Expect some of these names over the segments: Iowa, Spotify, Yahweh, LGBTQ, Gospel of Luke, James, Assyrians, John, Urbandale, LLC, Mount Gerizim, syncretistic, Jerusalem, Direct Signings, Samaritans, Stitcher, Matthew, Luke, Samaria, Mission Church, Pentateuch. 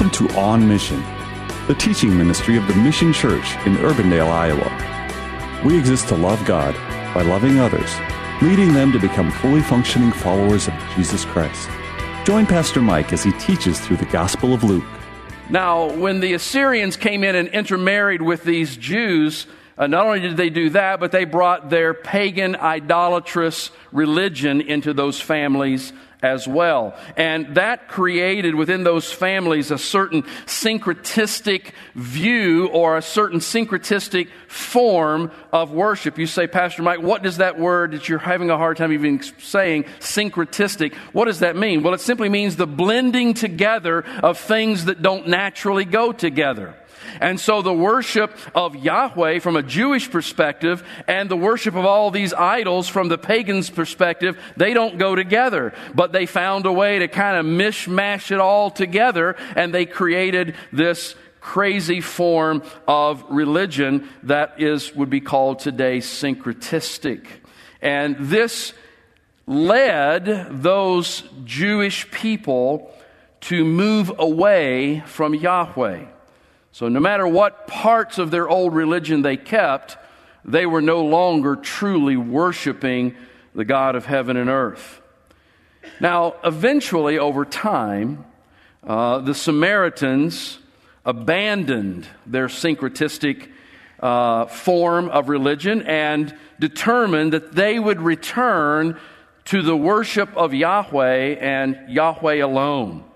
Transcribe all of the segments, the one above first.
Welcome to On Mission, the teaching ministry of the Mission Church in Urbandale, Iowa. We exist to love God by loving others, leading them to become fully functioning followers of Jesus Christ. Join Pastor Mike as he teaches through the Gospel of Luke. Now, when the Assyrians came in and intermarried with these Jews, not only did they do that, but they brought their pagan, idolatrous religion into those families as well. And that created within those families a certain syncretistic view or a certain syncretistic form of worship. You say, Pastor Mike, what does that word that you're having a hard time even saying, syncretistic, what does that mean? Well, it simply means the blending together of things that don't naturally go together. And so the worship of Yahweh from a Jewish perspective and the worship of all these idols from the pagan's perspective, they don't go together. But they found a way to kind of mishmash it all together, and they created this crazy form of religion that would be called today syncretistic. And this led those Jewish people to move away from Yahweh. So no matter what parts of their old religion they kept, they were no longer truly worshiping the God of heaven and earth. Now, eventually, over time, the Samaritans abandoned their syncretistic form of religion and determined that they would return to the worship of Yahweh and Yahweh alone.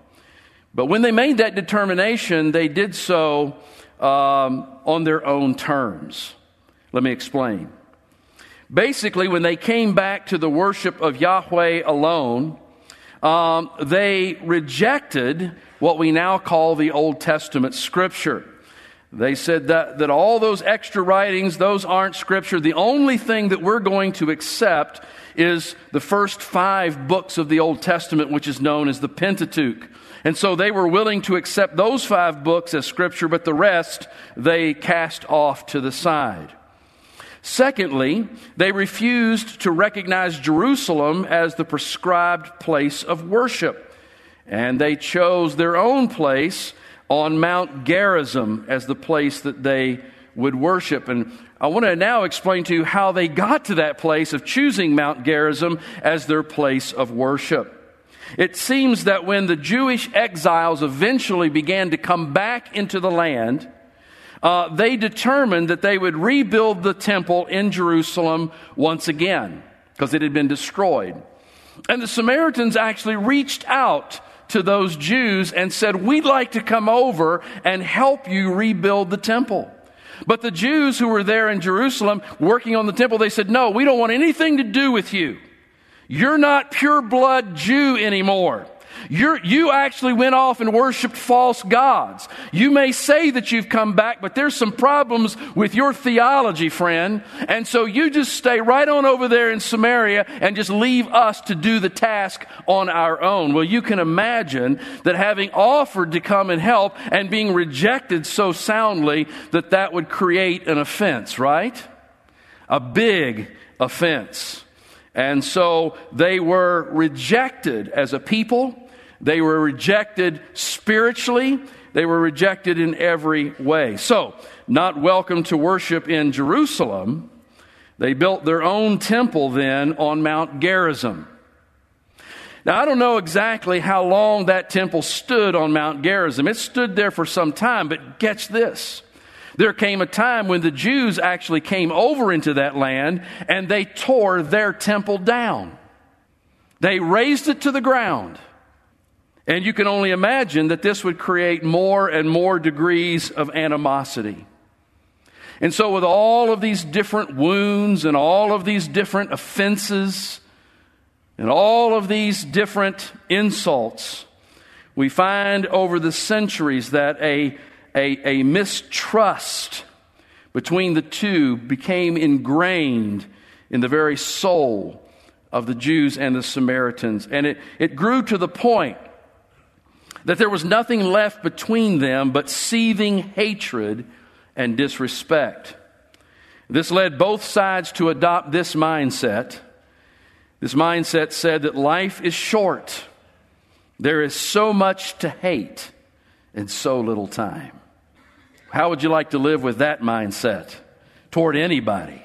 But when they made that determination, they did so on their own terms. Let me explain. Basically, when they came back to the worship of Yahweh alone, they rejected what we now call the Old Testament Scripture. They said that all those extra writings, those aren't Scripture. The only thing that we're going to accept is the first 5 books of the Old Testament, which is known as the Pentateuch. And so they were willing to accept those 5 books as Scripture, but the rest they cast off to the side. Secondly, they refused to recognize Jerusalem as the prescribed place of worship. And they chose their own place on Mount Gerizim as the place that they would worship. And I want to now explain to you how they got to that place of choosing Mount Gerizim as their place of worship. It seems that when the Jewish exiles eventually began to come back into the land, they determined that they would rebuild the temple in Jerusalem once again, because it had been destroyed. And the Samaritans actually reached out to those Jews and said, "We'd like to come over and help you rebuild the temple." But the Jews who were there in Jerusalem working on the temple, they said, "No, we don't want anything to do with you. You're not pure blood Jew anymore. You actually went off and worshiped false gods. You may say that you've come back, but there's some problems with your theology, friend. And so you just stay right on over there in Samaria and just leave us to do the task on our own." Well, you can imagine that having offered to come and help and being rejected so soundly that would create an offense, right? A big offense. And so they were rejected as a people. They were rejected spiritually. They were rejected in every way. So, not welcome to worship in Jerusalem, they built their own temple then on Mount Gerizim. Now, I don't know exactly how long that temple stood on Mount Gerizim. It stood there for some time, but catch this. There came a time when the Jews actually came over into that land and they tore their temple down. They razed it to the ground. And you can only imagine that this would create more and more degrees of animosity. And so with all of these different wounds and all of these different offenses and all of these different insults, we find over the centuries that a mistrust between the two became ingrained in the very soul of the Jews and the Samaritans. And it grew to the point that there was nothing left between them but seething hatred and disrespect. This led both sides to adopt this mindset. This mindset said that life is short. There is so much to hate. in so little time. How would you like to live with that mindset toward anybody?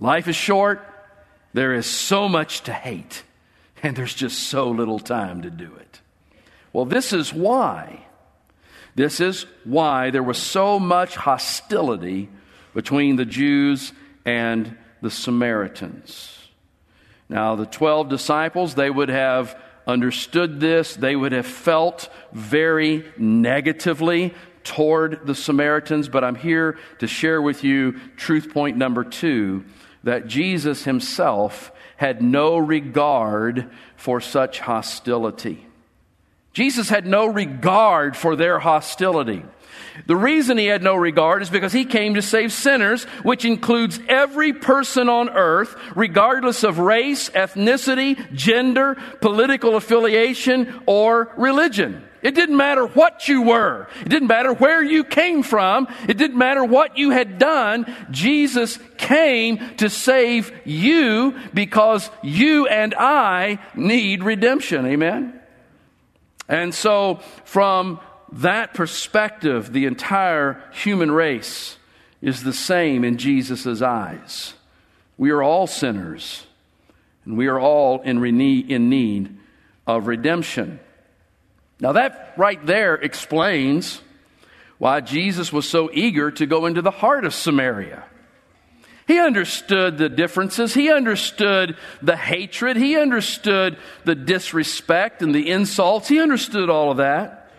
Life is short. There is so much to hate, and there's just so little time to do it. Well, this is why. This is why there was so much hostility between the Jews and the Samaritans. Now, the 12 disciples, they would have understood this. They would have felt very negatively toward the Samaritans. But I'm here to share with you truth point number 2, that Jesus himself had no regard for such hostility. Jesus had no regard for their hostility. The reason he had no regard is because he came to save sinners, which includes every person on earth, regardless of race, ethnicity, gender, political affiliation, or religion. It didn't matter what you were. It didn't matter where you came from. It didn't matter what you had done. Jesus came to save you because you and I need redemption. Amen? And so from that perspective, the entire human race is the same in Jesus' eyes. We are all sinners, and we are all in need of redemption. Now that right there explains why Jesus was so eager to go into the heart of Samaria. He understood the differences. He understood the hatred. He understood the disrespect and the insults. He understood all of that.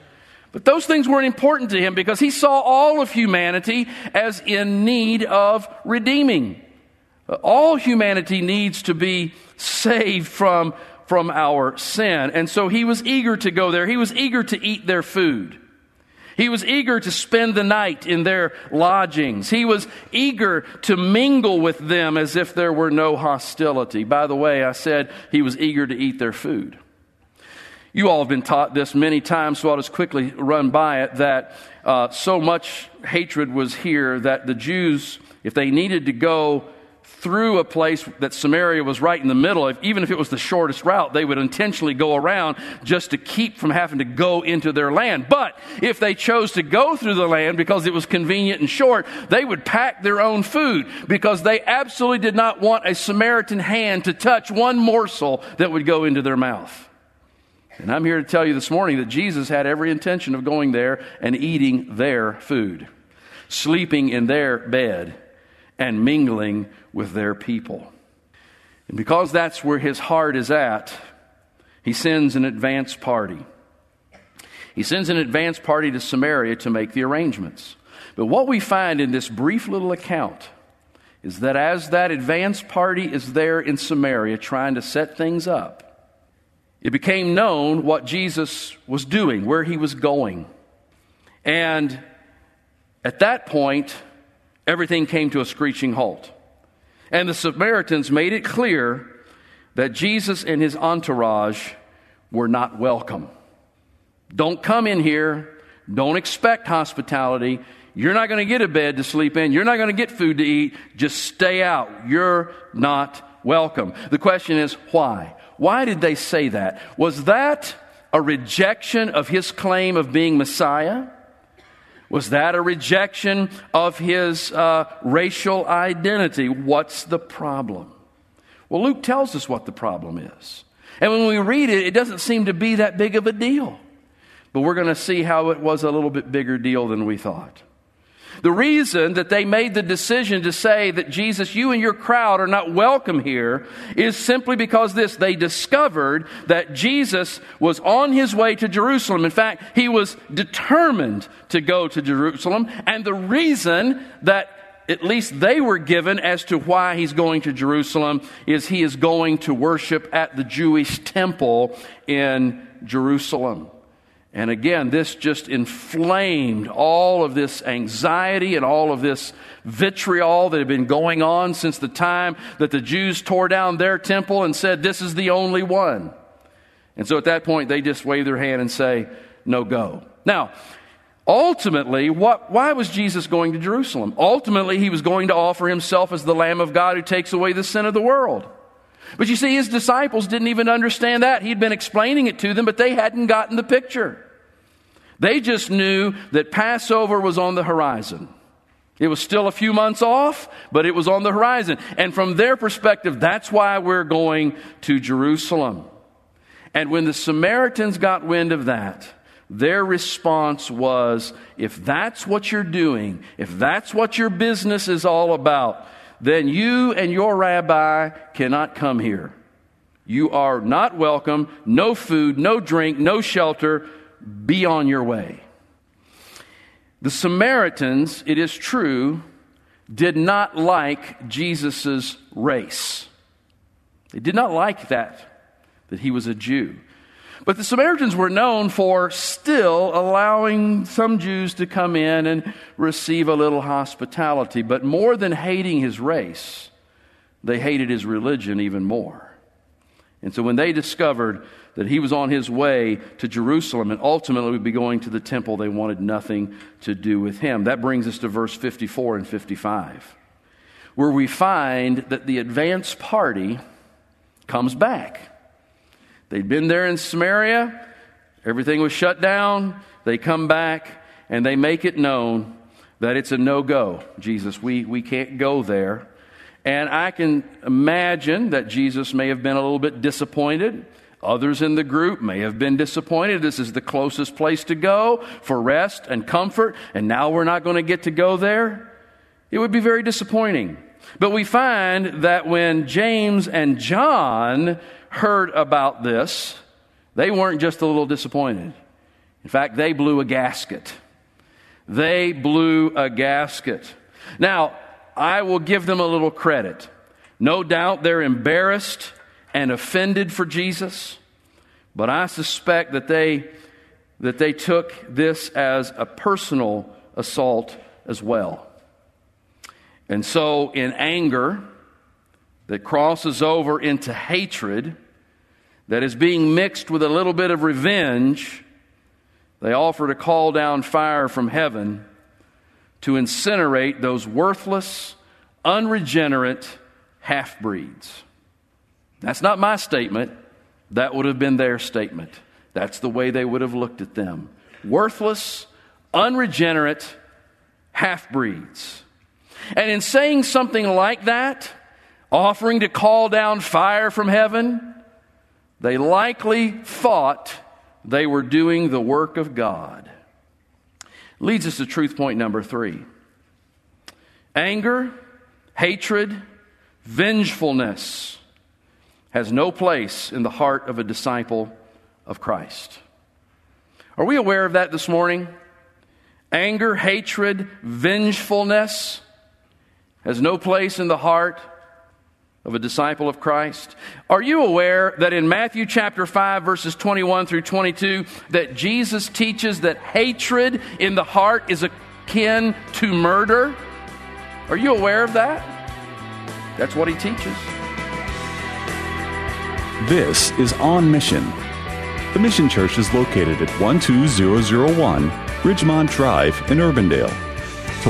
But those things weren't important to him because he saw all of humanity as in need of redeeming. All humanity needs to be saved from our sin. And so he was eager to go there. He was eager to eat their food. He was eager to spend the night in their lodgings. He was eager to mingle with them as if there were no hostility. By the way, I said he was eager to eat their food. You all have been taught this many times, so I'll just quickly run by it, that so much hatred was here that the Jews, if they needed to go through a place that Samaria was right in the middle, even if it was the shortest route, they would intentionally go around just to keep from having to go into their land. But if they chose to go through the land because it was convenient and short, they would pack their own food because they absolutely did not want a Samaritan hand to touch one morsel that would go into their mouth. And I'm here to tell you this morning that Jesus had every intention of going there and eating their food, sleeping in their bed, and mingling with their people. And because that's where his heart is at, he sends an advance party. He sends an advance party to Samaria to make the arrangements. But what we find in this brief little account is that as that advance party is there in Samaria trying to set things up, it became known what Jesus was doing, where he was going. And at that point, everything came to a screeching halt. And the Samaritans made it clear that Jesus and his entourage were not welcome. Don't come in here. Don't expect hospitality. You're not going to get a bed to sleep in. You're not going to get food to eat. Just stay out. You're not welcome. The question is, why? Why did they say that? Was that a rejection of his claim of being Messiah? Was that a rejection of his racial identity? What's the problem? Well, Luke tells us what the problem is. And when we read it, it doesn't seem to be that big of a deal. But we're going to see how it was a little bit bigger deal than we thought. The reason that they made the decision to say that Jesus, you and your crowd are not welcome here, is simply because they discovered that Jesus was on his way to Jerusalem. In fact, he was determined to go to Jerusalem. And the reason that at least they were given as to why he's going to Jerusalem is he is going to worship at the Jewish temple in Jerusalem. And again, this just inflamed all of this anxiety and all of this vitriol that had been going on since the time that the Jews tore down their temple and said, this is the only one. And so at that point, they just wave their hand and say, no go. Now, ultimately, why was Jesus going to Jerusalem? Ultimately, he was going to offer himself as the Lamb of God who takes away the sin of the world. But you see, his disciples didn't even understand that. He'd been explaining it to them, but they hadn't gotten the picture. They just knew that Passover was on the horizon. It was still a few months off, but it was on the horizon. And from their perspective, that's why we're going to Jerusalem. And when the Samaritans got wind of that, their response was, if that's what you're doing, if that's what your business is all about, then you and your rabbi cannot come here. You are not welcome, no food, no drink, no shelter, be on your way. The Samaritans, it is true, did not like Jesus' race. They did not like that he was a Jew. But the Samaritans were known for still allowing some Jews to come in and receive a little hospitality. But more than hating his race, they hated his religion even more. And so when they discovered that he was on his way to Jerusalem and ultimately would be going to the temple, they wanted nothing to do with him. That brings us to verse 54 and 55, where we find that the advance party comes back. They'd been there in Samaria. Everything was shut down. They come back and they make it known that it's a no-go. Jesus, we can't go there. And I can imagine that Jesus may have been a little bit disappointed. Others in the group may have been disappointed. This is the closest place to go for rest and comfort, and now we're not going to get to go there. It would be very disappointing. But we find that when James and John heard about this, they weren't just a little disappointed. In fact, they blew a gasket. They blew a gasket. Now, I will give them a little credit. No doubt they're embarrassed and offended for Jesus, but I suspect that they took this as a personal assault as well. And so in anger that crosses over into hatred that is being mixed with a little bit of revenge, they offer to call down fire from heaven to incinerate those worthless, unregenerate half-breeds. That's not my statement. That would have been their statement. That's the way they would have looked at them. Worthless, unregenerate half-breeds. And in saying something like that, offering to call down fire from heaven, they likely thought they were doing the work of God. Leads us to truth point number 3. Anger, hatred, vengefulness has no place in the heart of a disciple of Christ. Are we aware of that this morning? Anger, hatred, vengefulness has no place in the heart of a disciple of Christ. Are you aware that in Matthew chapter 5, verses 21 through 22, that Jesus teaches that hatred in the heart is akin to murder? Are you aware of that? That's what he teaches. This is On Mission. The Mission Church is located at 12001 Ridgemont Drive in Urbandale. To